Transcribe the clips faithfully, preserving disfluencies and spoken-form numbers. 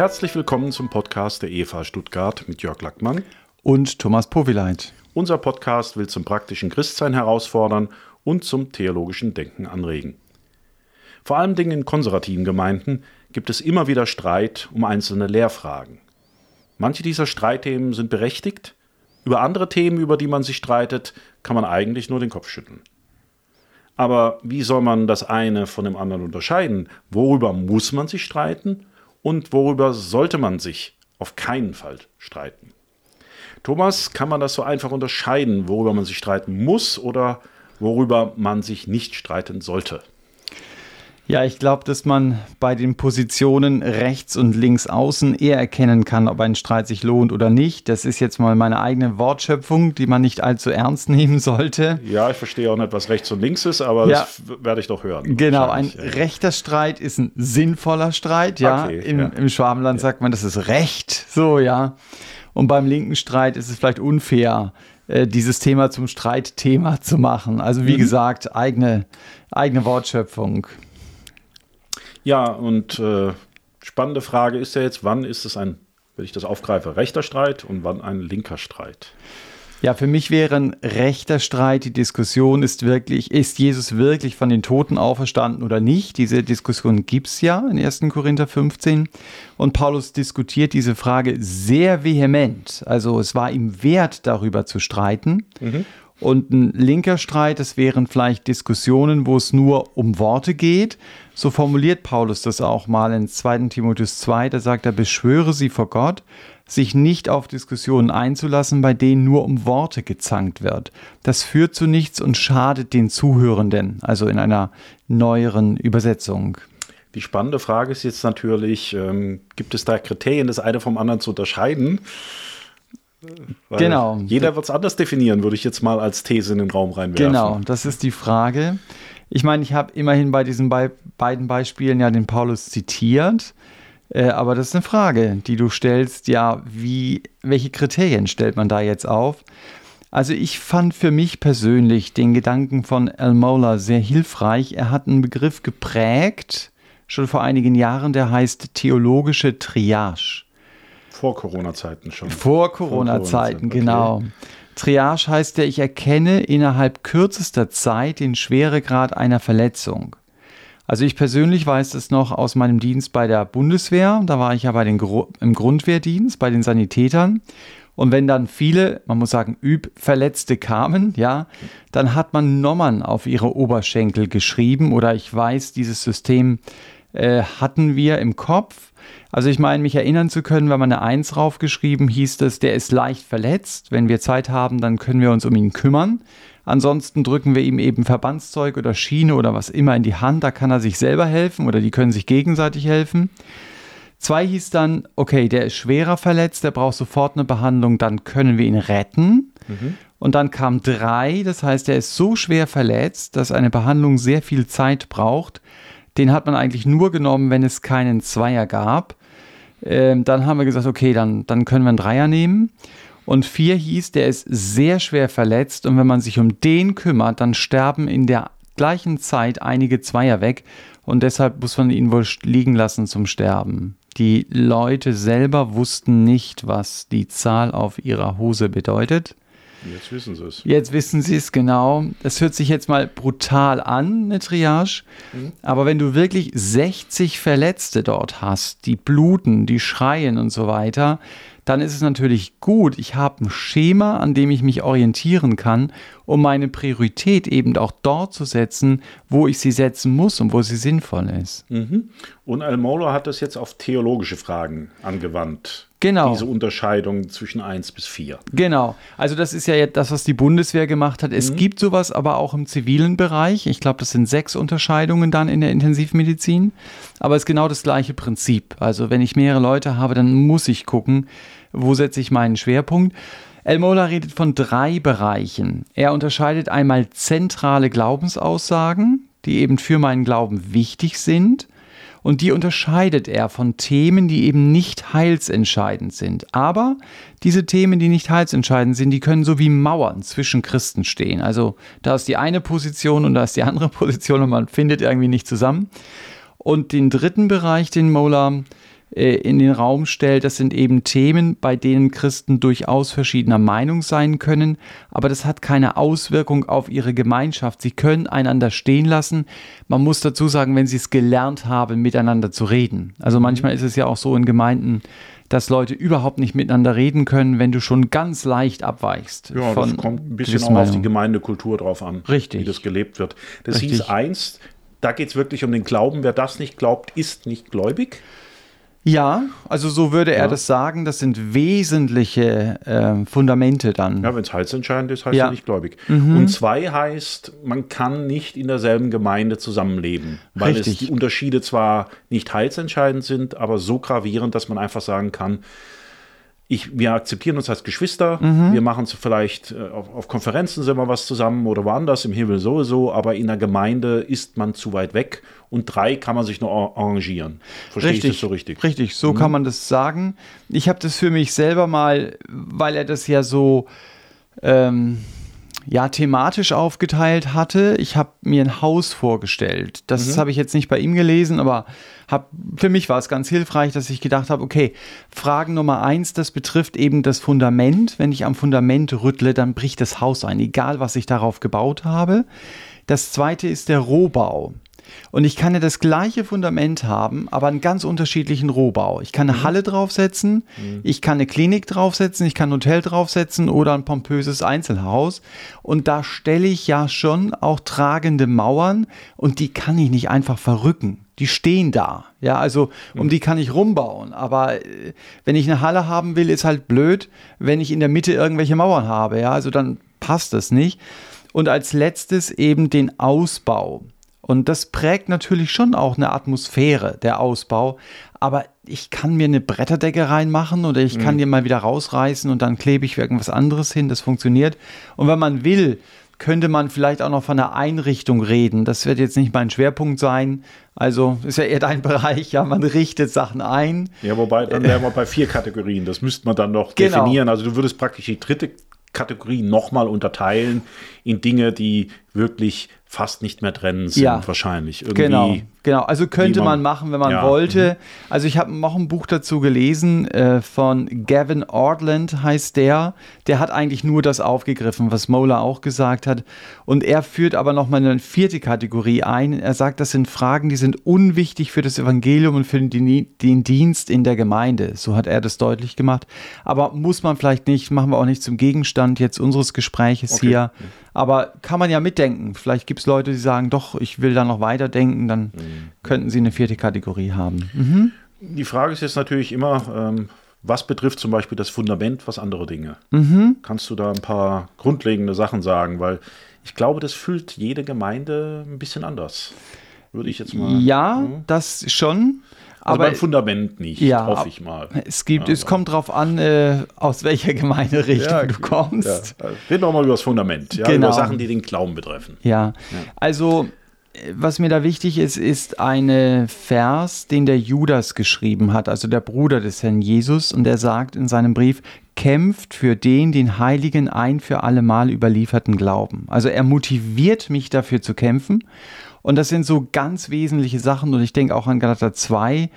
Herzlich willkommen zum Podcast der E F A Stuttgart mit Jörg Lackmann und Thomas Povileit. Unser Podcast will zum praktischen Christsein herausfordern und zum theologischen Denken anregen. Vor allem in konservativen Gemeinden gibt es immer wieder Streit um einzelne Lehrfragen. Manche dieser Streitthemen sind berechtigt, über andere Themen, über die man sich streitet, kann man eigentlich nur den Kopf schütteln. Aber wie soll man das eine von dem anderen unterscheiden? Worüber muss man sich streiten und worüber sollte man sich auf keinen Fall streiten? Thomas, kann man das so einfach unterscheiden, worüber man sich streiten muss oder worüber man sich nicht streiten sollte? Ja, ich glaube, dass man bei den Positionen rechts und links außen eher erkennen kann, ob ein Streit sich lohnt oder nicht. Das ist jetzt mal meine eigene Wortschöpfung, die man nicht allzu ernst nehmen sollte. Ja, ich verstehe auch nicht, was rechts und links ist, aber ja, das werde ich doch hören. Genau, ein ja. rechter Streit ist ein sinnvoller Streit. Ja, okay, Im, ja. Im Schwabenland ja. sagt man, das ist recht. So, ja. Und beim linken Streit ist es vielleicht unfair, dieses Thema zum Streitthema zu machen. Also wie mhm. gesagt, eigene, eigene Wortschöpfung. Ja, und äh, spannende Frage ist ja jetzt, wann ist es ein, wenn ich das aufgreife, rechter Streit und wann ein linker Streit? Ja, für mich wäre ein rechter Streit die Diskussion, ist wirklich, ist Jesus wirklich von den Toten auferstanden oder nicht? Diese Diskussion gibt es ja in erster Korinther fünfzehn. Und Paulus diskutiert diese Frage sehr vehement. Also es war ihm wert, darüber zu streiten. Mhm. Und ein linker Streit, das wären vielleicht Diskussionen, wo es nur um Worte geht. So formuliert Paulus das auch mal in zweiter Timotheus zwei, da sagt er, beschwöre sie vor Gott, sich nicht auf Diskussionen einzulassen, bei denen nur um Worte gezankt wird. Das führt zu nichts und schadet den Zuhörenden, also in einer neueren Übersetzung. Die spannende Frage ist jetzt natürlich, ähm, gibt es da Kriterien, das eine vom anderen zu unterscheiden? Weil genau. Jeder wird es anders definieren, würde ich jetzt mal als These in den Raum reinwerfen. Genau, das ist die Frage. Ich meine, ich habe immerhin bei diesen Be- beiden Beispielen ja den Paulus zitiert, äh, aber das ist eine Frage, die du stellst, ja, wie, welche Kriterien stellt man da jetzt auf? Also ich fand für mich persönlich den Gedanken von Al Mohler sehr hilfreich. Er hat einen Begriff geprägt, schon vor einigen Jahren, der heißt theologische Triage. Vor Corona-Zeiten schon. Vor Corona-Zeiten, Vor Corona-Zeiten, genau. Okay. Triage heißt ja, ich erkenne innerhalb kürzester Zeit den Schweregrad einer Verletzung. Also ich persönlich weiß das noch aus meinem Dienst bei der Bundeswehr. Da war ich ja bei den Gru- im Grundwehrdienst, bei den Sanitätern. Und wenn dann viele, man muss sagen, Übverletzte kamen, ja, dann hat man Nummern auf ihre Oberschenkel geschrieben. Oder ich weiß, dieses System äh, hatten wir im Kopf. Also ich meine, mich erinnern zu können, wenn man eine Eins raufgeschrieben, hieß das, der ist leicht verletzt. Wenn wir Zeit haben, dann können wir uns um ihn kümmern. Ansonsten drücken wir ihm eben Verbandszeug oder Schiene oder was immer in die Hand. Da kann er sich selber helfen oder die können sich gegenseitig helfen. Zwei hieß dann, okay, der ist schwerer verletzt, der braucht sofort eine Behandlung, dann können wir ihn retten. Mhm. Und dann kam drei, das heißt, der ist so schwer verletzt, dass eine Behandlung sehr viel Zeit braucht. Den hat man eigentlich nur genommen, wenn es keinen Zweier gab. Ähm, dann haben wir gesagt, okay, dann, dann können wir einen Dreier nehmen. Und vier hieß, der ist sehr schwer verletzt. Und wenn man sich um den kümmert, dann sterben in der gleichen Zeit einige Zweier weg. Und deshalb muss man ihn wohl liegen lassen zum Sterben. Die Leute selber wussten nicht, was die Zahl auf ihrer Hose bedeutet. Jetzt wissen sie es. Jetzt wissen sie es, genau. Das hört sich jetzt mal brutal an, eine Triage. Mhm. Aber wenn du wirklich sechzig Verletzte dort hast, die bluten, die schreien und so weiter, dann ist es natürlich gut. Ich habe ein Schema, an dem ich mich orientieren kann, um meine Priorität eben auch dort zu setzen, wo ich sie setzen muss und wo sie sinnvoll ist. Mhm. Und Al Mohler hat das jetzt auf theologische Fragen angewandt. Genau. Diese Unterscheidung zwischen eins bis vier. Genau. Also das ist ja jetzt das, was die Bundeswehr gemacht hat. Es mhm. gibt sowas aber auch im zivilen Bereich. Ich glaube, das sind sechs Unterscheidungen dann in der Intensivmedizin. Aber es ist genau das gleiche Prinzip. Also wenn ich mehrere Leute habe, dann muss ich gucken, wo setze ich meinen Schwerpunkt. Al Mohler redet von drei Bereichen. Er unterscheidet einmal zentrale Glaubensaussagen, die eben für meinen Glauben wichtig sind. Und die unterscheidet er von Themen, die eben nicht heilsentscheidend sind. Aber diese Themen, die nicht heilsentscheidend sind, die können so wie Mauern zwischen Christen stehen. Also da ist die eine Position und da ist die andere Position und man findet irgendwie nicht zusammen. Und den dritten Bereich, den Mohler äh, in den Raum stellt. Das sind eben Themen, bei denen Christen durchaus verschiedener Meinung sein können, aber das hat keine Auswirkung auf ihre Gemeinschaft. Sie können einander stehen lassen. Man muss dazu sagen, wenn sie es gelernt haben, miteinander zu reden. Also manchmal ist es ja auch so in Gemeinden, dass Leute überhaupt nicht miteinander reden können, wenn du schon ganz leicht abweichst. Ja, von das kommt ein bisschen auch auf die Gemeindekultur drauf an, Richtig. Wie das gelebt wird. Das Richtig. hieß einst, da geht es wirklich um den Glauben. Wer das nicht glaubt, ist nicht gläubig. Ja, also so würde er ja. das sagen. Das sind wesentliche äh, Fundamente dann. Ja, wenn es heilsentscheidend ist, heißt ja. er nicht gläubig. Mhm. Und zwei heißt, man kann nicht in derselben Gemeinde zusammenleben, weil Richtig. es die Unterschiede zwar nicht heilsentscheidend sind, aber so gravierend, dass man einfach sagen kann, ich, wir akzeptieren uns als Geschwister, mhm. wir machen es vielleicht, äh, auf, auf Konferenzen sind wir was zusammen oder woanders, im Himmel sowieso, aber in der Gemeinde ist man zu weit weg und drei kann man sich nur arrangieren. Verstehe ich das so richtig? Richtig, so mhm. kann man das sagen. Ich habe das für mich selber mal, weil er das ja so ähm, ja, thematisch aufgeteilt hatte, ich habe mir ein Haus vorgestellt. Das mhm. habe ich jetzt nicht bei ihm gelesen, aber Hab, für mich war es ganz hilfreich, dass ich gedacht habe, okay, Frage Nummer eins, das betrifft eben das Fundament. Wenn ich am Fundament rüttle, dann bricht das Haus ein, egal was ich darauf gebaut habe. Das zweite ist der Rohbau. Und ich kann ja das gleiche Fundament haben, aber einen ganz unterschiedlichen Rohbau. Ich kann eine mhm. Halle draufsetzen, mhm. ich kann eine Klinik draufsetzen, ich kann ein Hotel draufsetzen oder ein pompöses Einzelhaus. Und da stelle ich ja schon auch tragende Mauern und die kann ich nicht einfach verrücken. Die stehen da. Ja, also um mhm. die kann ich rumbauen. Aber äh, wenn ich eine Halle haben will, ist halt blöd, wenn ich in der Mitte irgendwelche Mauern habe. Ja, also dann passt das nicht. Und als letztes eben den Ausbau. Und das prägt natürlich schon auch eine Atmosphäre, der Ausbau. Aber ich kann mir eine Bretterdecke reinmachen oder ich kann mhm. die mal wieder rausreißen und dann klebe ich irgendwas anderes hin. Das funktioniert. Und wenn man will, könnte man vielleicht auch noch von einer Einrichtung reden. Das wird jetzt nicht mein Schwerpunkt sein. Also ist ja eher dein Bereich, ja, man richtet Sachen ein. Ja, wobei, dann wären wir bei vier Kategorien. Das müsste man dann noch genau. definieren. Also du würdest praktisch die dritte Kategorie nochmal unterteilen in Dinge, die wirklich fast nicht mehr trennen sind, ja, wahrscheinlich. Irgendwie genau, genau. Also könnte man, man machen, wenn man ja, wollte. Mhm. Also ich habe noch ein Buch dazu gelesen äh, von Gavin Ortlund, heißt der. Der hat eigentlich nur das aufgegriffen, was Mohler auch gesagt hat. Und er führt aber nochmal eine vierte Kategorie ein. Er sagt, das sind Fragen, die sind unwichtig für das Evangelium und für den, den Dienst in der Gemeinde. So hat er das deutlich gemacht. Aber muss man vielleicht nicht, machen wir auch nicht zum Gegenstand jetzt unseres Gespräches okay. hier. Aber kann man ja mitdenken. Vielleicht gibt es Leute, die sagen, doch, ich will da noch weiterdenken, dann mhm. könnten sie eine vierte Kategorie haben. Mhm. Die Frage ist jetzt natürlich immer, ähm, was betrifft zum Beispiel das Fundament, was andere Dinge? Mhm. Kannst du da ein paar grundlegende Sachen sagen? Weil ich glaube, das fühlt jede Gemeinde ein bisschen anders. Würde ich jetzt mal... Ja, mh. das schon... Also aber beim Fundament nicht, ja, hoffe ich mal. Es gibt, ja, es kommt drauf an, äh, aus welcher Gemeinderichtung ja, du kommst. Ja. Reden wir mal über das Fundament, ja, genau. über Sachen, die den Glauben betreffen. Ja. ja, also was mir da wichtig ist, ist ein Vers, den der Judas geschrieben hat, also der Bruder des Herrn Jesus. Und er sagt in seinem Brief, kämpft für den, den heiligen, ein für allemal überlieferten Glauben. Also er motiviert mich dafür zu kämpfen. Und das sind so ganz wesentliche Sachen und ich denke auch an Galater zwei,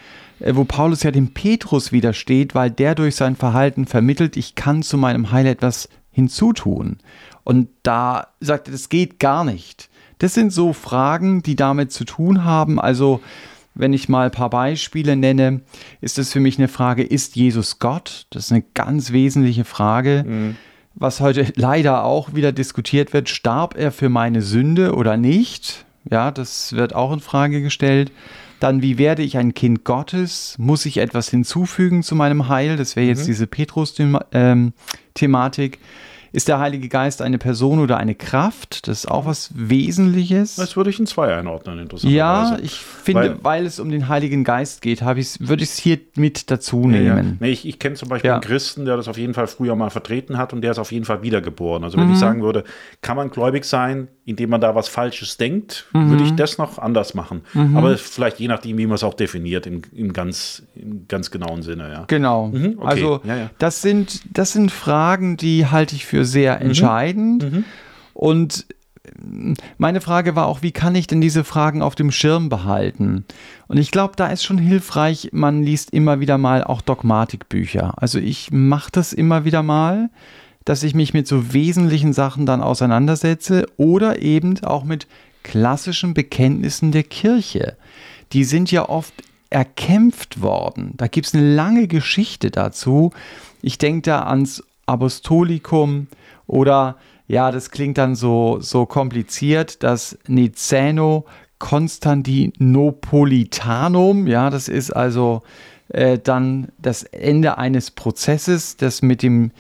wo Paulus ja dem Petrus widersteht, weil der durch sein Verhalten vermittelt, ich kann zu meinem Heil etwas hinzutun. Und da sagt er, das geht gar nicht. Das sind so Fragen, die damit zu tun haben. Also wenn ich mal ein paar Beispiele nenne, ist das für mich eine Frage, ist Jesus Gott? Das ist eine ganz wesentliche Frage. Mhm. Was heute leider auch wieder diskutiert wird, starb er für meine Sünde oder nicht? Ja, das wird auch in Frage gestellt. Dann, wie werde ich ein Kind Gottes? Muss ich etwas hinzufügen zu meinem Heil? Das wäre jetzt mhm. diese Petrus-Thematik. Ist der Heilige Geist eine Person oder eine Kraft? Das ist auch was Wesentliches. Das würde ich in zwei einordnen, interessanterweise. Ja, ich finde, weil, weil es um den Heiligen Geist geht, habe ich's, würde ich es hier mit dazu nehmen. Ja, ja. Ich, ich kenne zum Beispiel ja. einen Christen, der das auf jeden Fall früher mal vertreten hat und der ist auf jeden Fall wiedergeboren. Also wenn mhm. ich sagen würde, kann man gläubig sein, indem man da was Falsches denkt, mhm. würde ich das noch anders machen. Mhm. Aber vielleicht je nachdem, wie man es auch definiert, im, im, ganz, im ganz genauen Sinne. Ja. Genau. Mhm, okay. Also ja, ja. Das sind, das sind Fragen, die halte ich für sehr entscheidend. Mhm. Mhm. Und meine Frage war auch, wie kann ich denn diese Fragen auf dem Schirm behalten? Und ich glaube, da ist schon hilfreich, man liest immer wieder mal auch Dogmatikbücher. Also ich mache das immer wieder mal, dass ich mich mit so wesentlichen Sachen dann auseinandersetze oder eben auch mit klassischen Bekenntnissen der Kirche. Die sind ja oft erkämpft worden. Da gibt es eine lange Geschichte dazu. Ich denke da ans Apostolikum oder, ja, das klingt dann so, so kompliziert, das Nizeno Konstantinopolitanum, ja, das ist also äh, dann das Ende eines Prozesses, das mit dem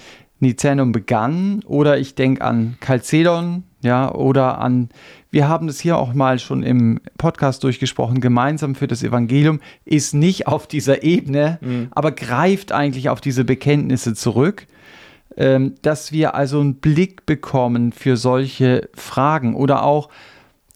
Nizänum begann, oder ich denke an Calcedon, ja, oder an, wir haben das hier auch mal schon im Podcast durchgesprochen, gemeinsam für das Evangelium, ist nicht auf dieser Ebene, mhm. aber greift eigentlich auf diese Bekenntnisse zurück, ähm, dass wir also einen Blick bekommen für solche Fragen oder auch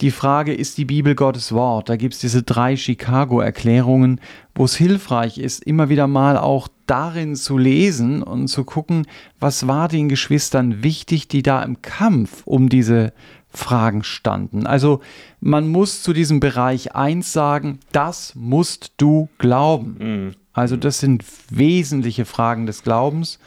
die Frage, ist die Bibel Gottes Wort? Da gibt es diese drei Chicago-Erklärungen, wo es hilfreich ist, immer wieder mal auch darin zu lesen und zu gucken, was war den Geschwistern wichtig, die da im Kampf um diese Fragen standen. Also man muss zu diesem Bereich eins sagen, das musst du glauben. Mhm. Also das sind wesentliche Fragen des Glaubens.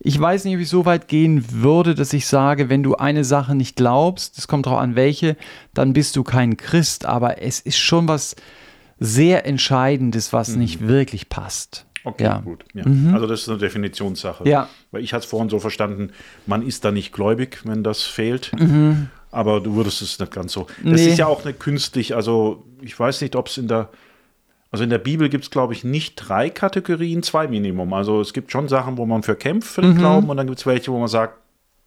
Ich weiß nicht, ob ich so weit gehen würde, dass ich sage, wenn du eine Sache nicht glaubst, es kommt darauf an, welche, dann bist du kein Christ. Aber es ist schon was sehr Entscheidendes, was mhm. nicht wirklich passt. Okay, ja. Gut. Ja. Mhm. Also das ist eine Definitionssache. Ja. Weil ich hatte es vorhin so verstanden, man ist da nicht gläubig, wenn das fehlt. Mhm. Aber du würdest es nicht ganz so. Das nee. ist ja auch eine künstlich, also ich weiß nicht, ob es in der... Also in der Bibel gibt es, glaube ich, nicht drei Kategorien, zwei Minimum. Also es gibt schon Sachen, wo man für kämpft, für den mhm. Glauben, und dann gibt es welche, wo man sagt,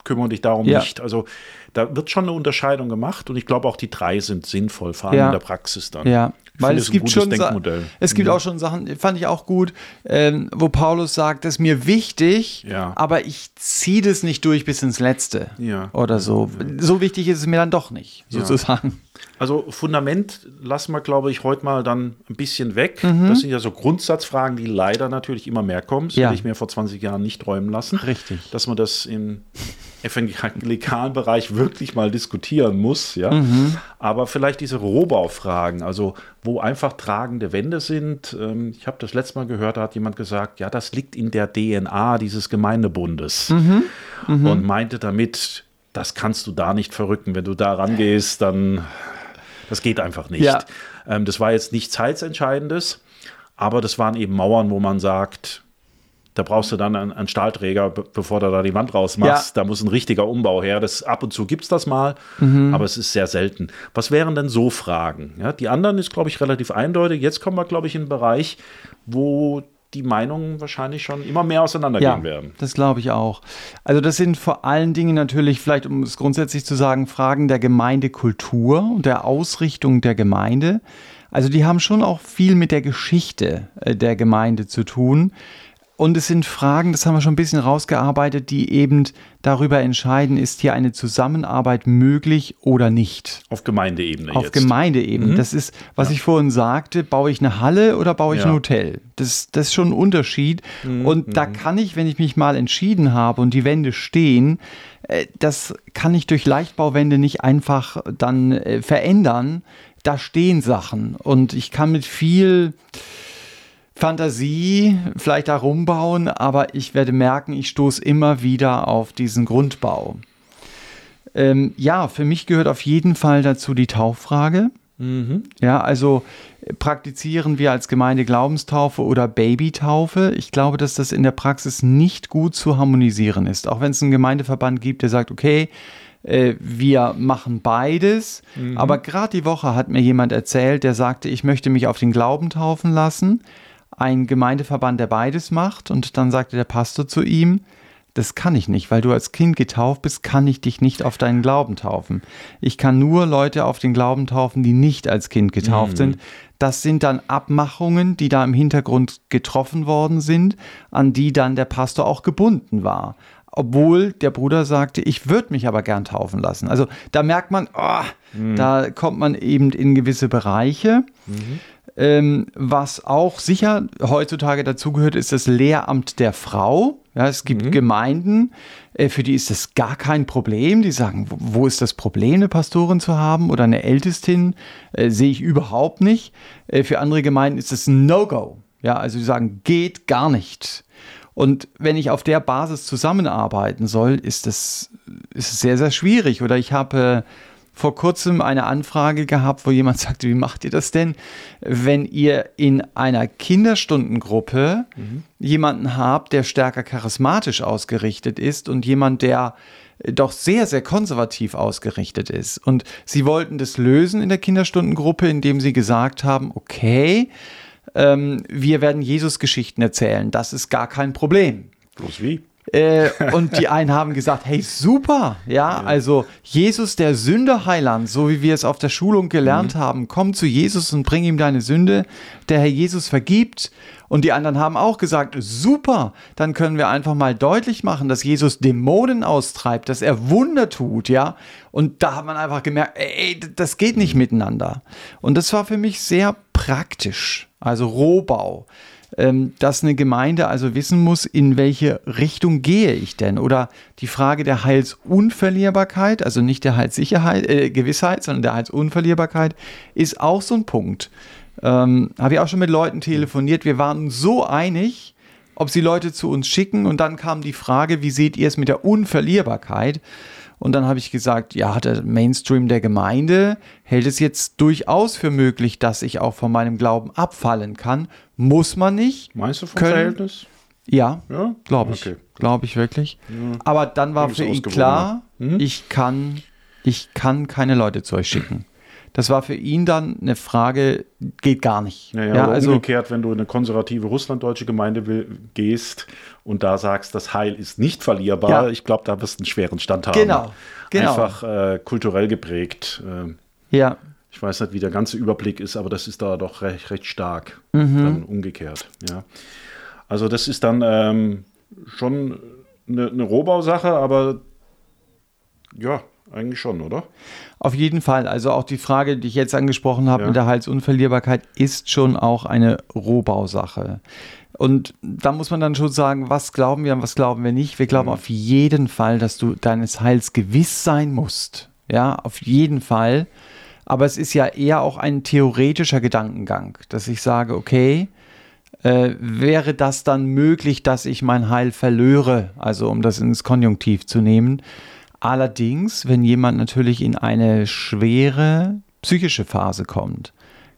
kümmere dich darum ja. nicht. Also da wird schon eine Unterscheidung gemacht, und ich glaube auch die drei sind sinnvoll, vor allem ja. in der Praxis dann. Ja, ich weil es gibt schon Denkmodell. Es gibt ja. auch schon Sachen, fand ich auch gut, ähm, wo Paulus sagt, das ist mir wichtig, ja. aber ich ziehe das nicht durch bis ins Letzte ja. oder so. Ja. So wichtig ist es mir dann doch nicht, ja. sozusagen. Also Fundament lassen wir, glaube ich, heute mal dann ein bisschen weg. Mhm. Das sind ja so Grundsatzfragen, die leider natürlich immer mehr kommen. Das ja. hätte ich mir vor zwanzig Jahren nicht träumen lassen. Richtig. Dass man das im evangelikalen Bereich wirklich mal diskutieren muss. Ja? Mhm. Aber vielleicht diese Rohbaufragen, also wo einfach tragende Wände sind. Ich habe das letzte Mal gehört, da hat jemand gesagt, ja, das liegt in der D N A dieses Gemeindebundes. Mhm. Mhm. Und meinte damit, das kannst du da nicht verrücken. Wenn du da rangehst, dann, das geht einfach nicht. Ja. Ähm, das war jetzt nichts Heilsentscheidendes, aber das waren eben Mauern, wo man sagt, da brauchst du dann einen, einen Stahlträger, be- bevor du da die Wand rausmachst. Ja. Da muss ein richtiger Umbau her. Das, ab und zu gibt es das mal, mhm. aber es ist sehr selten. Was wären denn so Fragen? Ja, die anderen ist, glaube ich, relativ eindeutig. Jetzt kommen wir, glaube ich, in einen Bereich, wo die Meinungen wahrscheinlich schon immer mehr auseinandergehen ja, werden. Das glaube ich auch. Also das sind vor allen Dingen natürlich, vielleicht um es grundsätzlich zu sagen, Fragen der Gemeindekultur und der Ausrichtung der Gemeinde. Also die haben schon auch viel mit der Geschichte der Gemeinde zu tun. Und es sind Fragen, das haben wir schon ein bisschen rausgearbeitet, die eben darüber entscheiden, ist hier eine Zusammenarbeit möglich oder nicht. Auf Gemeindeebene Auf jetzt. Auf Gemeindeebene. Mhm. Das ist, was ja. ich vorhin sagte, baue ich eine Halle oder baue ich ja. ein Hotel? Das, das ist schon ein Unterschied. Mhm. Und da kann ich, wenn ich mich mal entschieden habe und die Wände stehen, das kann ich durch Leichtbauwände nicht einfach dann verändern. Da stehen Sachen. Und ich kann mit viel Fantasie vielleicht da rumbauen, aber ich werde merken, ich stoße immer wieder auf diesen Grundbau. Ähm, ja, für mich gehört auf jeden Fall dazu die Tauffrage. Mhm. Ja, also praktizieren wir als Gemeinde Glaubenstaufe oder Babytaufe? Ich glaube, dass das in der Praxis nicht gut zu harmonisieren ist. Auch wenn es einen Gemeindeverband gibt, der sagt, okay, wir machen beides, mhm. aber gerade die Woche hat mir jemand erzählt, der sagte, ich möchte mich auf den Glauben taufen lassen. Ein Gemeindeverband, der beides macht, und dann sagte der Pastor zu ihm, das kann ich nicht, weil du als Kind getauft bist, kann ich dich nicht auf deinen Glauben taufen. Ich kann nur Leute auf den Glauben taufen, die nicht als Kind getauft mhm. sind. Das sind dann Abmachungen, die da im Hintergrund getroffen worden sind, an die dann der Pastor auch gebunden war. Obwohl der Bruder sagte, ich würde mich aber gern taufen lassen. Also da merkt man, oh, mhm. da kommt man eben in gewisse Bereiche. Mhm. Ähm, was auch sicher heutzutage dazugehört, ist das Lehramt der Frau. Ja, es gibt mhm. Gemeinden, für die ist das gar kein Problem. Die sagen, wo ist das Problem, eine Pastorin zu haben oder eine Ältestin? Äh, sehe ich überhaupt nicht. Äh, für andere Gemeinden ist das ein No-Go. Ja, also die sagen, geht gar nicht. Und wenn ich auf der Basis zusammenarbeiten soll, ist das ist sehr, sehr schwierig. Oder ich habe äh, vor kurzem eine Anfrage gehabt, wo jemand sagte, wie macht ihr das denn, wenn ihr in einer Kinderstundengruppe mhm. jemanden habt, der stärker charismatisch ausgerichtet ist und jemand, der doch sehr, sehr konservativ ausgerichtet ist. Und sie wollten das lösen in der Kinderstundengruppe, indem sie gesagt haben, okay, ähm, wir werden Jesus-Geschichten erzählen, das ist gar kein Problem. Bloß wie? äh, und die einen haben gesagt, hey, super, ja, also Jesus, der Sünderheiland, so wie wir es auf der Schulung gelernt mhm. haben, komm zu Jesus und bring ihm deine Sünde, der Herr Jesus vergibt. Und die anderen haben auch gesagt, super, dann können wir einfach mal deutlich machen, dass Jesus Dämonen austreibt, dass er Wunder tut, ja. Und da hat man einfach gemerkt, ey, das geht nicht miteinander. Und das war für mich sehr praktisch, also Rohbau. Dass eine Gemeinde also wissen muss, in welche Richtung gehe ich denn? Oder die Frage der Heilsunverlierbarkeit, also nicht der Heilssicherheit, äh, Gewissheit, sondern der Heilsunverlierbarkeit, ist auch so ein Punkt. Ähm, habe ich auch schon mit Leuten telefoniert. Wir waren so einig, ob sie Leute zu uns schicken. Und dann kam die Frage, wie seht ihr es mit der Unverlierbarkeit? Und dann habe ich gesagt, ja, der Mainstream der Gemeinde hält es jetzt durchaus für möglich, dass ich auch von meinem Glauben abfallen kann. Muss man nicht. Meinst du vom können. Verhältnis? Ja, ja? glaube ich. Okay. Glaube ich wirklich. Ja. Aber dann war für ihn klar, hm? ich, kann, ich kann keine Leute zu euch schicken. Das war für ihn dann eine Frage, geht gar nicht. Naja, ja, also umgekehrt, wenn du in eine konservative russlanddeutsche Gemeinde will, gehst und da sagst, das Heil ist nicht verlierbar, ja. ich glaube, da wirst du einen schweren Stand haben. Genau, genau. Einfach äh, kulturell geprägt. Ähm, ja. Ich weiß nicht, wie der ganze Überblick ist, aber das ist da doch recht, recht stark. Mhm. Dann umgekehrt. Ja. Also das ist dann ähm, schon eine, eine Rohbausache, aber ja, eigentlich schon, oder? Auf jeden Fall. Also auch die Frage, die ich jetzt angesprochen habe ja. mit der Heilsunverlierbarkeit, ist schon auch eine Rohbausache. Und da muss man dann schon sagen, was glauben wir und was glauben wir nicht. Wir glauben mhm. auf jeden Fall, dass du deines Heils gewiss sein musst. Ja, auf jeden Fall. Aber es ist ja eher auch ein theoretischer Gedankengang, dass ich sage, okay, äh, wäre das dann möglich, dass ich mein Heil verlöre? Also um das ins Konjunktiv zu nehmen. Allerdings, wenn jemand natürlich in eine schwere psychische Phase kommt,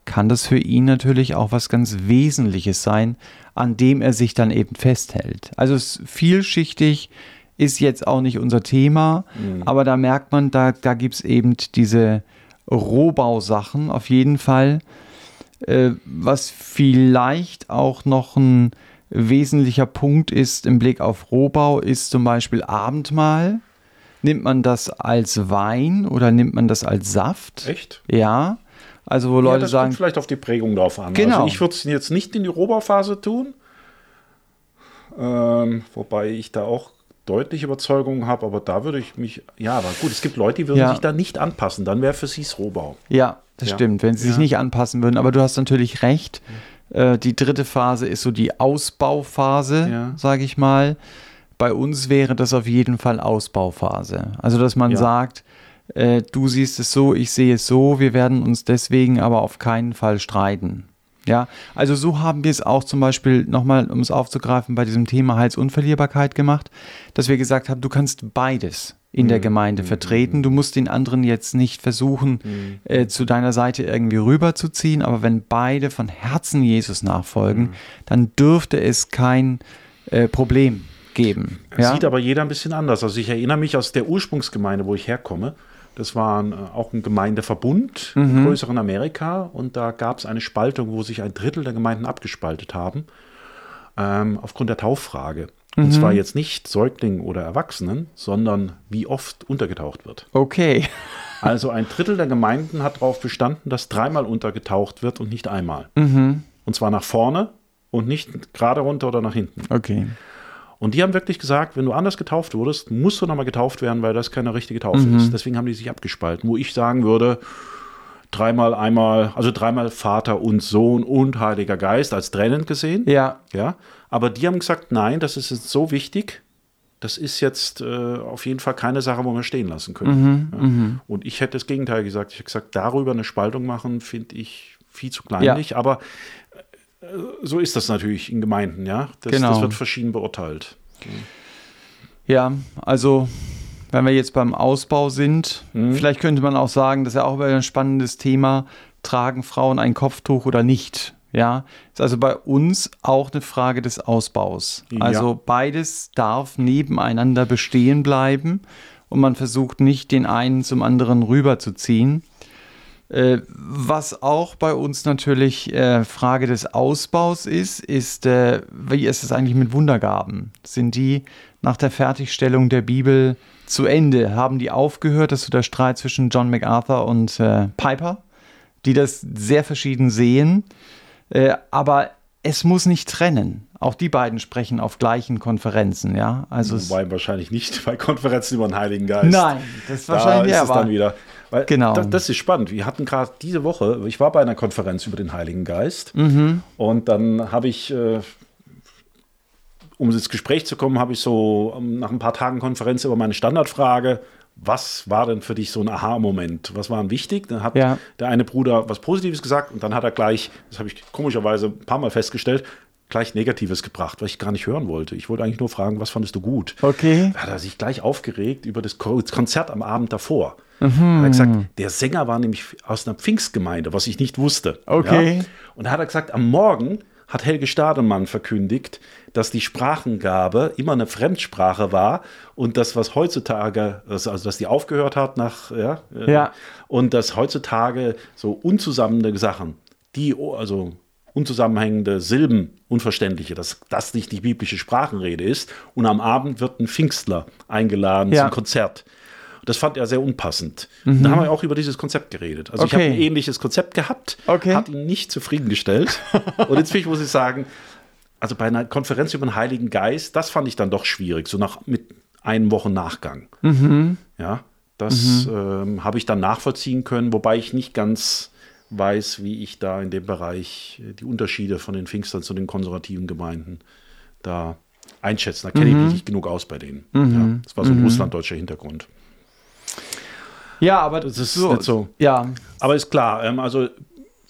kann das für ihn natürlich auch was ganz Wesentliches sein, an dem er sich dann eben festhält. Also es ist vielschichtig, ist jetzt auch nicht unser Thema, mhm. aber da merkt man, da, da gibt es eben diese Rohbausachen auf jeden Fall, äh, was vielleicht auch noch ein wesentlicher Punkt ist im Blick auf Rohbau, ist zum Beispiel Abendmahl. Nimmt man das als Wein oder nimmt man das als Saft? Echt? Ja. Also wo Leute ja, das sagen, kommt vielleicht auf die Prägung drauf an. Genau. Also ich würde es jetzt nicht in die Rohbauphase tun, ähm, wobei ich da auch deutliche Überzeugungen habe, aber da würde ich mich, ja, aber gut, es gibt Leute, die würden ja. sich da nicht anpassen, dann wäre für sie es Rohbau. Ja, das ja. stimmt, wenn sie ja. sich nicht anpassen würden, aber du hast natürlich recht, äh, die dritte Phase ist so die Ausbauphase, ja. sage ich mal, bei uns wäre das auf jeden Fall Ausbauphase, also dass man ja. sagt, du siehst es so, ich sehe es so, wir werden uns deswegen aber auf keinen Fall streiten. Ja, also so haben wir es auch zum Beispiel nochmal, um es aufzugreifen, bei diesem Thema Heilsunverlierbarkeit gemacht, dass wir gesagt haben, du kannst beides in mhm. der Gemeinde mhm. vertreten, du musst den anderen jetzt nicht versuchen, mhm. äh, zu deiner Seite irgendwie rüberzuziehen, aber wenn beide von Herzen Jesus nachfolgen, mhm. dann dürfte es kein äh, Problem geben. Ja? Sieht aber jeder ein bisschen anders. Also ich erinnere mich aus der Ursprungsgemeinde, wo ich herkomme, das war auch ein Gemeindeverbund mhm. im größeren Amerika und da gab es eine Spaltung, wo sich ein Drittel der Gemeinden abgespaltet haben, ähm, aufgrund der Tauffrage. Mhm. Und zwar jetzt nicht Säuglingen oder Erwachsenen, sondern wie oft untergetaucht wird. Okay. Also ein Drittel der Gemeinden hat darauf bestanden, dass dreimal untergetaucht wird und nicht einmal. Mhm. Und zwar nach vorne und nicht gerade runter oder nach hinten. Okay. Und die haben wirklich gesagt, wenn du anders getauft wurdest, musst du nochmal getauft werden, weil das keine richtige Taufe mhm. ist. Deswegen haben die sich abgespalten. Wo ich sagen würde, dreimal einmal, also dreimal Vater und Sohn und Heiliger Geist als trennend gesehen. Ja. Ja. Aber die haben gesagt, nein, das ist jetzt so wichtig, das ist jetzt äh, auf jeden Fall keine Sache, wo wir stehen lassen können. Mhm, ja. Und ich hätte das Gegenteil gesagt. Ich habe gesagt, darüber eine Spaltung machen, finde ich viel zu kleinlich. Ja. Aber äh, so ist das natürlich in Gemeinden, ja. Das, genau. das wird verschieden beurteilt. Ja, also wenn wir jetzt beim Ausbau sind, mhm. vielleicht könnte man auch sagen, das ist ja auch ein spannendes Thema, tragen Frauen ein Kopftuch oder nicht? Ja, ist also bei uns auch eine Frage des Ausbaus. Ja. Also beides darf nebeneinander bestehen bleiben und man versucht nicht, den einen zum anderen rüberzuziehen. Äh, was auch bei uns natürlich äh, Frage des Ausbaus ist, ist, äh, wie ist es eigentlich mit Wundergaben? Sind die nach der Fertigstellung der Bibel zu Ende? Haben die aufgehört? Das ist so der Streit zwischen John MacArthur und äh, Piper, die das sehr verschieden sehen. Aber es muss nicht trennen. Auch die beiden sprechen auf gleichen Konferenzen, ja. Also Wobei wahrscheinlich nicht bei Konferenzen über den Heiligen Geist. Nein, das ist wahrscheinlich da ist es dann wieder. Weil genau. Das, das ist spannend. Wir hatten gerade diese Woche, ich war bei einer Konferenz über den Heiligen Geist mhm. und dann habe ich, äh, um ins Gespräch zu kommen, habe ich so nach ein paar Tagen Konferenz über meine Standardfrage: Was war denn für dich so ein Aha-Moment? Was war denn wichtig? Dann hat ja. der eine Bruder was Positives gesagt und dann hat er gleich, das habe ich komischerweise ein paar Mal festgestellt, gleich Negatives gebracht, was ich gar nicht hören wollte. Ich wollte eigentlich nur fragen, was fandest du gut? Okay. Da hat er sich gleich aufgeregt über das Konzert am Abend davor. Mhm. Da hat er gesagt, der Sänger war nämlich aus einer Pfingstgemeinde, was ich nicht wusste. Okay. Ja? Und da hat er gesagt, am Morgen hat Helge Stademann verkündigt, dass die Sprachengabe immer eine Fremdsprache war und das, was heutzutage, also dass die aufgehört hat nach, ja, ja. und dass heutzutage so unzusammenhängende Sachen, die, also unzusammenhängende Silben, unverständliche, dass das nicht die biblische Sprachenrede ist und am Abend wird ein Pfingstler eingeladen ja. zum Konzert. Das fand er sehr unpassend. Mhm. Da haben wir auch über dieses Konzept geredet. Also okay. ich habe ein ähnliches Konzept gehabt, okay. hat ihn nicht zufriedengestellt. Und inzwischen muss ich sagen, also bei einer Konferenz über den Heiligen Geist, das fand ich dann doch schwierig, so nach mit einem Wochen Nachgang. Mhm. Ja, das mhm. ähm, habe ich dann nachvollziehen können, wobei ich nicht ganz weiß, wie ich da in dem Bereich die Unterschiede von den Pfingstern zu den konservativen Gemeinden da einschätzen. Da kenne mhm. ich mich nicht genug aus bei denen. Mhm. Ja, das war so ein mhm. russlanddeutscher Hintergrund. Ja, aber das ist so, nicht so. Ja. Aber ist klar, ähm, also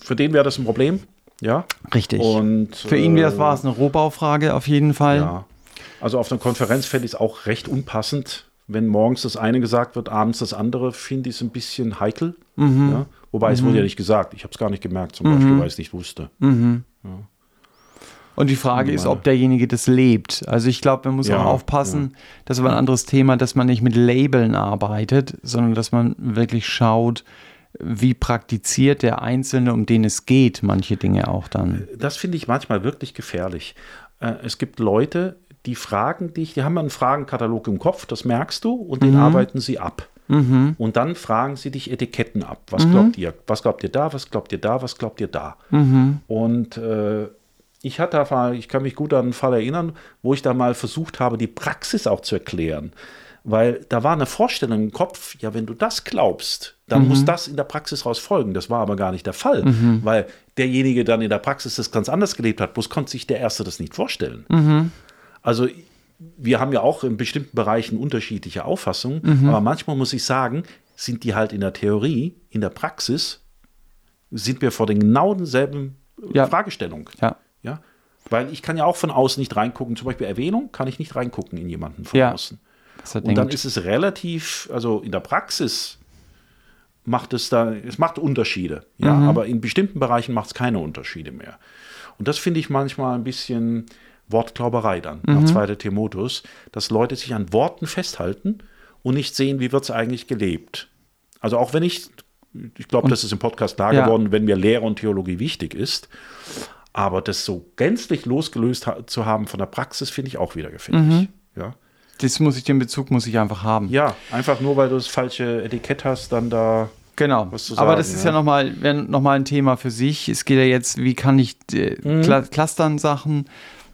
für den wäre das ein Problem. Ja. Richtig. Und, für ihn äh, war es eine Rohbaufrage auf jeden Fall. Ja. Also auf einer Konferenz fände ich es auch recht unpassend, wenn morgens das eine gesagt wird, abends das andere, finde ich es ein bisschen heikel. Mhm. Ja? Wobei mhm. es wurde ja nicht gesagt. Ich habe es gar nicht gemerkt, zum mhm. Beispiel, weil ich es nicht wusste. Mhm. Ja. Und die Frage ist, ob derjenige das lebt. Also ich glaube, man muss ja, auch aufpassen, ja. das ist aber ein anderes Thema, dass man nicht mit Labeln arbeitet, sondern dass man wirklich schaut, wie praktiziert der Einzelne, um den es geht, manche Dinge auch dann. Das finde ich manchmal wirklich gefährlich. Es gibt Leute, die fragen dich, die haben einen Fragenkatalog im Kopf, das merkst du, und den mhm. arbeiten sie ab. Mhm. Und dann fragen sie dich Etiketten ab. Was mhm. glaubt ihr? Was glaubt ihr da? Was glaubt ihr da? Was glaubt ihr da? Mhm. Und äh, Ich hatte mal, ich kann mich gut an einen Fall erinnern, wo ich da mal versucht habe, die Praxis auch zu erklären. Weil da war eine Vorstellung im Kopf, ja, wenn du das glaubst, dann mhm. muss das in der Praxis raus folgen. Das war aber gar nicht der Fall, mhm. weil derjenige dann in der Praxis das ganz anders gelebt hat, bloß konnte sich der Erste das nicht vorstellen. Mhm. Also wir haben ja auch in bestimmten Bereichen unterschiedliche Auffassungen, mhm. aber manchmal muss ich sagen, sind die halt in der Theorie, in der Praxis sind wir vor den genau denselben ja. Fragestellungen. Ja. Ja, weil ich kann ja auch von außen nicht reingucken, zum Beispiel Erwähnung kann ich nicht reingucken in jemanden von ja, außen. Und dann ist es relativ, also in der Praxis macht es da, es macht Unterschiede, ja, mhm. aber in bestimmten Bereichen macht es keine Unterschiede mehr. Und das finde ich manchmal ein bisschen Wortklauberei dann, mhm. nach zweiten Timotheus, dass Leute sich an Worten festhalten und nicht sehen, wie wird es eigentlich gelebt. Also auch wenn ich, ich glaube, das ist im Podcast klar ja. geworden, wenn mir Lehre und Theologie wichtig ist, aber das so gänzlich losgelöst ha- zu haben von der Praxis, finde ich auch wieder gefährlich. Mhm. Ja. Das muss ich, den Bezug muss ich einfach haben. Ja, einfach nur, weil du das falsche Etikett hast, dann da genau. was zu sagen. Aber das ja. ist ja nochmal noch mal ein Thema für sich. Es geht ja jetzt, wie kann ich äh, mhm. clustern Sachen.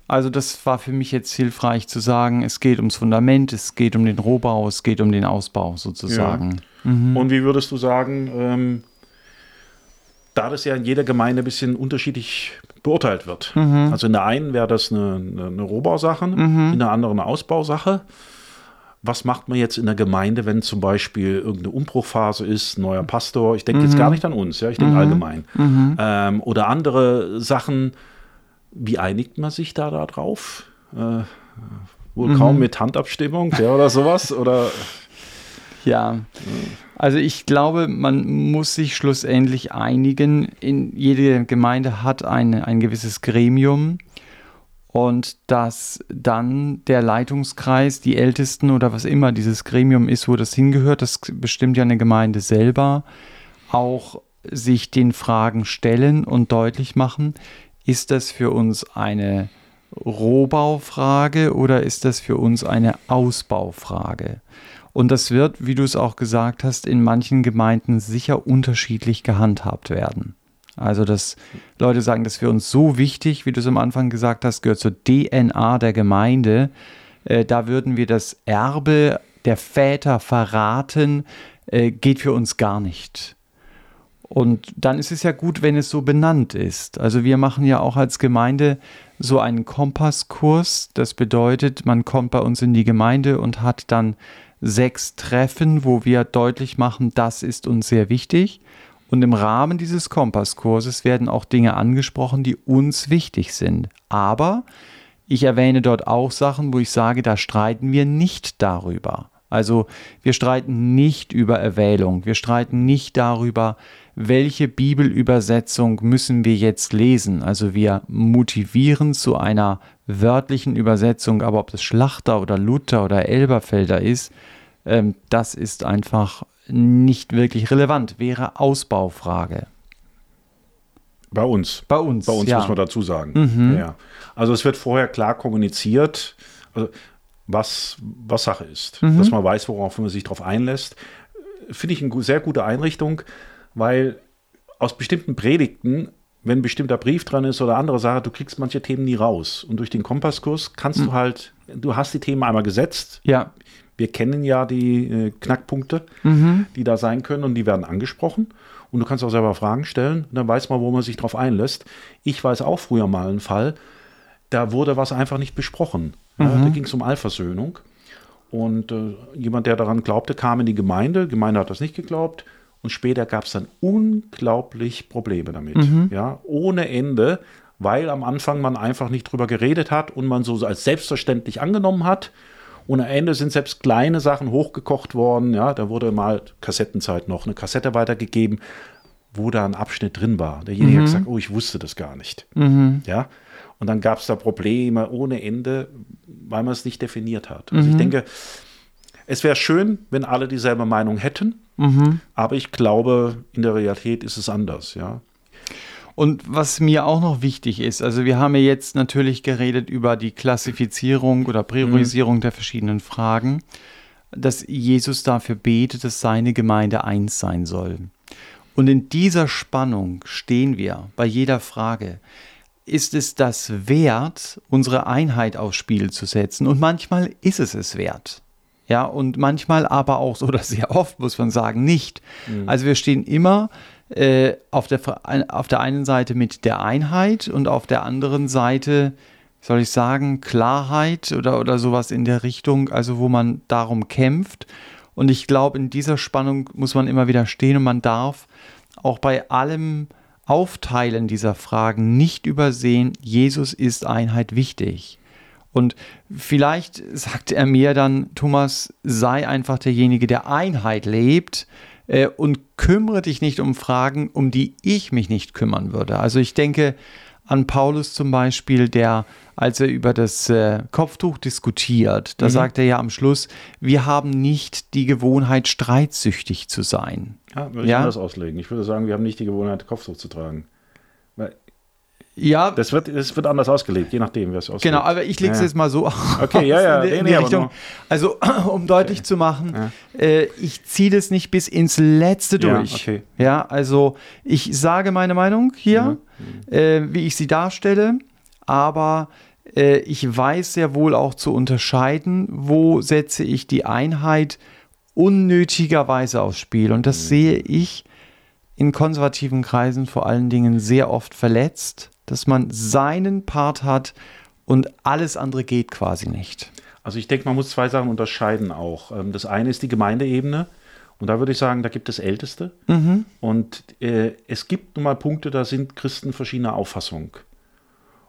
Also das war für mich jetzt hilfreich zu sagen, es geht ums Fundament, es geht um den Rohbau, es geht um den Ausbau sozusagen. Ja. Mhm. Und wie würdest du sagen, ähm, da das ja in jeder Gemeinde ein bisschen unterschiedlich beurteilt wird. Mhm. Also in der einen wäre das eine, eine, eine Rohbausache, mhm. in der anderen eine Ausbausache. Was macht man jetzt in der Gemeinde, wenn zum Beispiel irgendeine Umbruchphase ist, neuer Pastor? Ich denke mhm. jetzt gar nicht an uns, ja, ich denke mhm. allgemein. Mhm. Ähm, oder andere Sachen. Wie einigt man sich da, da drauf? Äh, wohl mhm. kaum mit Handabstimmung ja, oder sowas? Oder? Ja, also ich glaube, man muss sich schlussendlich einigen. In, jede Gemeinde hat eine, ein gewisses Gremium. Und dass dann der Leitungskreis, die Ältesten oder was immer dieses Gremium ist, wo das hingehört, das bestimmt ja eine Gemeinde selber, auch sich den Fragen stellen und deutlich machen, ist das für uns eine Rohbaufrage oder ist das für uns eine Ausbaufrage? Und das wird, wie du es auch gesagt hast, in manchen Gemeinden sicher unterschiedlich gehandhabt werden. Also, dass Leute sagen, das ist für uns so wichtig, wie du es am Anfang gesagt hast, gehört zur D N A der Gemeinde. Äh, da würden wir das Erbe der Väter verraten, äh, geht für uns gar nicht. Und dann ist es ja gut, wenn es so benannt ist. Also wir machen ja auch als Gemeinde so einen Kompasskurs. Das bedeutet, man kommt bei uns in die Gemeinde und hat dann sechs Treffen, wo wir deutlich machen, das ist uns sehr wichtig. Und im Rahmen dieses Kompasskurses werden auch Dinge angesprochen, die uns wichtig sind. Aber ich erwähne dort auch Sachen, wo ich sage, da streiten wir nicht darüber. Also wir streiten nicht über Erwählung. Wir streiten nicht darüber, welche Bibelübersetzung müssen wir jetzt lesen. Also wir motivieren zu einer wörtlichen Übersetzung. Aber ob das Schlachter oder Luther oder Elberfelder ist, ähm, das ist einfach nicht wirklich relevant, wäre Ausbaufrage. Bei uns. Bei uns, Bei uns ja. muss man dazu sagen. Mhm. Ja. Also es wird vorher klar kommuniziert, also was, was Sache ist. Mhm. Dass man weiß, worauf man sich drauf einlässt. Finde ich eine sehr gute Einrichtung, weil aus bestimmten Predigten, wenn ein bestimmter Brief dran ist oder andere Sache, du kriegst manche Themen nie raus. Und durch den Kompasskurs kannst mhm. du halt, du hast die Themen einmal gesetzt. Ja. Wir kennen ja die äh, Knackpunkte, mhm. die da sein können und die werden angesprochen. Und du kannst auch selber Fragen stellen. Und dann weiß man, wo man sich drauf einlässt. Ich weiß auch früher mal einen Fall, da wurde was einfach nicht besprochen. Mhm. Ja, da ging es um Allversöhnung. Und äh, jemand, der daran glaubte, kam in die Gemeinde. Die Gemeinde hat das nicht geglaubt. Und später gab es dann unglaublich Probleme damit. Mhm. Ja, ohne Ende, weil am Anfang man einfach nicht drüber geredet hat und man so als selbstverständlich angenommen hat. Und am Ende sind selbst kleine Sachen hochgekocht worden. Ja, da wurde mal Kassettenzeit noch eine Kassette weitergegeben, wo da ein Abschnitt drin war. Derjenige mhm. hat gesagt, oh, ich wusste das gar nicht. Mhm. Ja, und dann gab es da Probleme ohne Ende, weil man es nicht definiert hat. Mhm. Also ich denke, es wäre schön, wenn alle dieselbe Meinung hätten. Mhm. Aber ich glaube, in der Realität ist es anders. Ja. Und was mir auch noch wichtig ist, also wir haben ja jetzt natürlich geredet über die Klassifizierung oder Priorisierung mhm. der verschiedenen Fragen, dass Jesus dafür betet, dass seine Gemeinde eins sein soll. Und in dieser Spannung stehen wir bei jeder Frage. Ist es das wert, unsere Einheit aufs Spiel zu setzen? Und manchmal ist es es wert. Ja, und manchmal aber auch, oder sehr oft muss man sagen, nicht. Mhm. Also wir stehen immer äh, auf der, auf der einen Seite mit der Einheit und auf der anderen Seite, soll ich sagen, Klarheit oder, oder sowas in der Richtung, also wo man darum kämpft. Und ich glaube, in dieser Spannung muss man immer wieder stehen und man darf auch bei allem Aufteilen dieser Fragen nicht übersehen, Jesus ist Einheit wichtig. Und vielleicht sagt er mir dann, Thomas, sei einfach derjenige, der Einheit lebt äh, und kümmere dich nicht um Fragen, um die ich mich nicht kümmern würde. Also ich denke an Paulus zum Beispiel, der, als er über das äh, Kopftuch diskutiert, da mhm. sagt er ja am Schluss, wir haben nicht die Gewohnheit, streitsüchtig zu sein. Ja, würde ich ja? anders auslegen. Ich würde sagen, wir haben nicht die Gewohnheit, Kopftuch zu tragen. Weil Ja, das wird, das wird anders ausgelegt, je nachdem, wer es auslegt. Genau, aber ich lege es ja. jetzt mal so okay, aus ja, ja. in die, in die nee, Richtung. Also, um deutlich okay. zu machen, ja. äh, ich ziehe das nicht bis ins Letzte durch. Ja, okay. ja, also ich sage meine Meinung hier, mhm. äh, wie ich sie darstelle, aber äh, ich weiß sehr wohl auch zu unterscheiden, wo setze ich die Einheit unnötigerweise aufs Spiel. Und das mhm. sehe ich in konservativen Kreisen vor allen Dingen sehr oft verletzt, dass man seinen Part hat und alles andere geht quasi nicht. Also ich denke, man muss zwei Sachen unterscheiden auch. Das eine ist die Gemeindeebene. Und da würde ich sagen, da gibt es Älteste. Mhm. Und äh, es gibt nun mal Punkte, da sind Christen verschiedener Auffassung.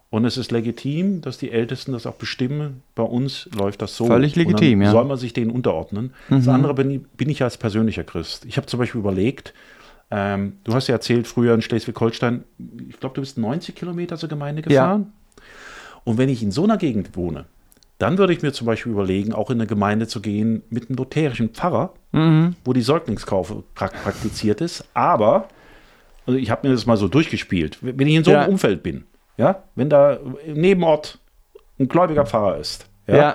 Und es ist legitim, dass die Ältesten das auch bestimmen. Bei uns läuft das so. Völlig legitim, ja. Soll man sich denen unterordnen. Mhm. Das andere bin, bin ich als persönlicher Christ. Ich habe zum Beispiel überlegt, ähm, du hast ja erzählt, früher in Schleswig-Holstein, ich glaube, du bist neunzig Kilometer zur Gemeinde gefahren. Ja. Und wenn ich in so einer Gegend wohne, dann würde ich mir zum Beispiel überlegen, auch in eine Gemeinde zu gehen mit einem lutherischen Pfarrer, mhm. wo die Säuglingstaufe praktiziert ist. Aber, also ich habe mir das mal so durchgespielt, wenn ich in so einem ja. Umfeld bin, ja, wenn da im Nebenort ein gläubiger Pfarrer ist, ja, ja.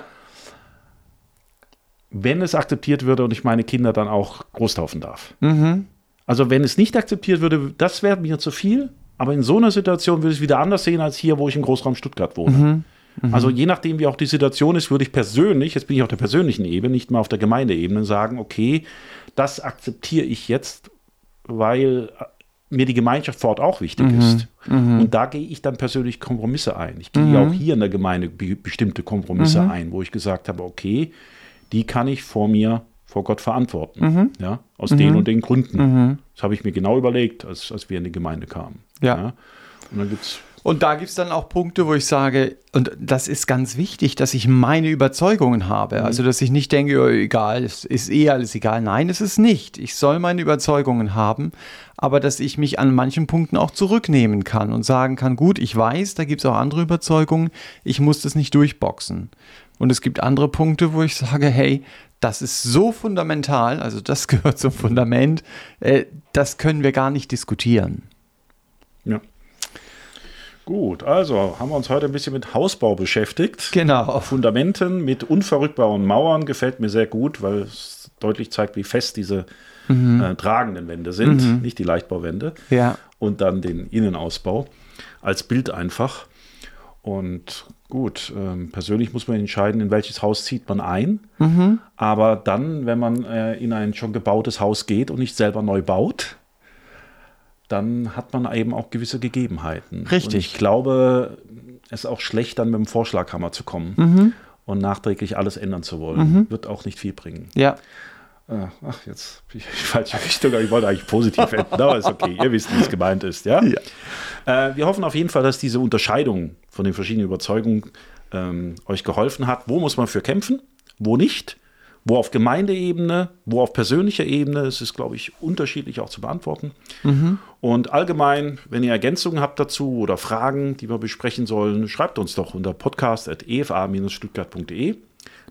wenn es akzeptiert würde und ich meine Kinder dann auch großtaufen darf. Mhm. Also wenn es nicht akzeptiert würde, das wäre mir zu viel, aber in so einer Situation würde ich es wieder anders sehen als hier, wo ich im Großraum Stuttgart wohne. Mhm. Also je nachdem, wie auch die Situation ist, würde ich persönlich, jetzt bin ich auf der persönlichen Ebene, nicht mal auf der Gemeindeebene, sagen, okay, das akzeptiere ich jetzt, weil mir die Gemeinschaft vor Ort auch wichtig mhm. ist. Mhm. Und da gehe ich dann persönlich Kompromisse ein. Ich gehe mhm. auch hier in der Gemeinde be- bestimmte Kompromisse mhm. ein, wo ich gesagt habe, okay, die kann ich vor mir, vor Gott verantworten. Mhm. Ja, aus mhm. den und den Gründen. Mhm. Das habe ich mir genau überlegt, als, als wir in die Gemeinde kamen. Ja. Ja. Und dann gibt es Und da gibt es dann auch Punkte, wo ich sage, und das ist ganz wichtig, dass ich meine Überzeugungen habe. Also, dass ich nicht denke, oh, egal, es ist eh alles egal. Nein, es ist nicht. Ich soll meine Überzeugungen haben, aber dass ich mich an manchen Punkten auch zurücknehmen kann und sagen kann, gut, ich weiß, da gibt es auch andere Überzeugungen, ich muss das nicht durchboxen. Und es gibt andere Punkte, wo ich sage, hey, das ist so fundamental, also das gehört zum Fundament, äh, das können wir gar nicht diskutieren. Ja. Gut, also haben wir uns heute ein bisschen mit Hausbau beschäftigt. Genau. Fundamenten mit unverrückbaren Mauern gefällt mir sehr gut, weil es deutlich zeigt, wie fest diese mhm. äh, tragenden Wände sind, mhm. nicht die Leichtbauwände. Ja. Und dann den Innenausbau als Bild einfach. Und gut, ähm, persönlich muss man entscheiden, in welches Haus zieht man ein. Mhm. Aber dann, wenn man äh, in ein schon gebautes Haus geht und nicht selber neu baut, dann hat man eben auch gewisse Gegebenheiten. Richtig. Und ich glaube, es ist auch schlecht, dann mit dem Vorschlaghammer zu kommen mhm. und nachträglich alles ändern zu wollen. Mhm. Wird auch nicht viel bringen. Ja. Ach, jetzt bin ich in die falsche Richtung, aber ich wollte eigentlich positiv enden. Aber ist okay, ihr wisst, wie es gemeint ist. Ja? Ja. Äh, wir hoffen auf jeden Fall, dass diese Unterscheidung von den verschiedenen Überzeugungen ähm, euch geholfen hat. Wo muss man für kämpfen, wo nicht? Wo auf Gemeindeebene, wo auf persönlicher Ebene. Es ist, glaube ich, unterschiedlich auch zu beantworten. Mhm. Und allgemein, wenn ihr Ergänzungen habt dazu oder Fragen, die wir besprechen sollen, schreibt uns doch unter podcast at e f a dash stuttgart punkt d e.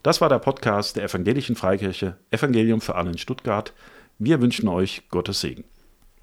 Das war der Podcast der Evangelischen Freikirche Evangelium für alle in Stuttgart. Wir wünschen euch Gottes Segen.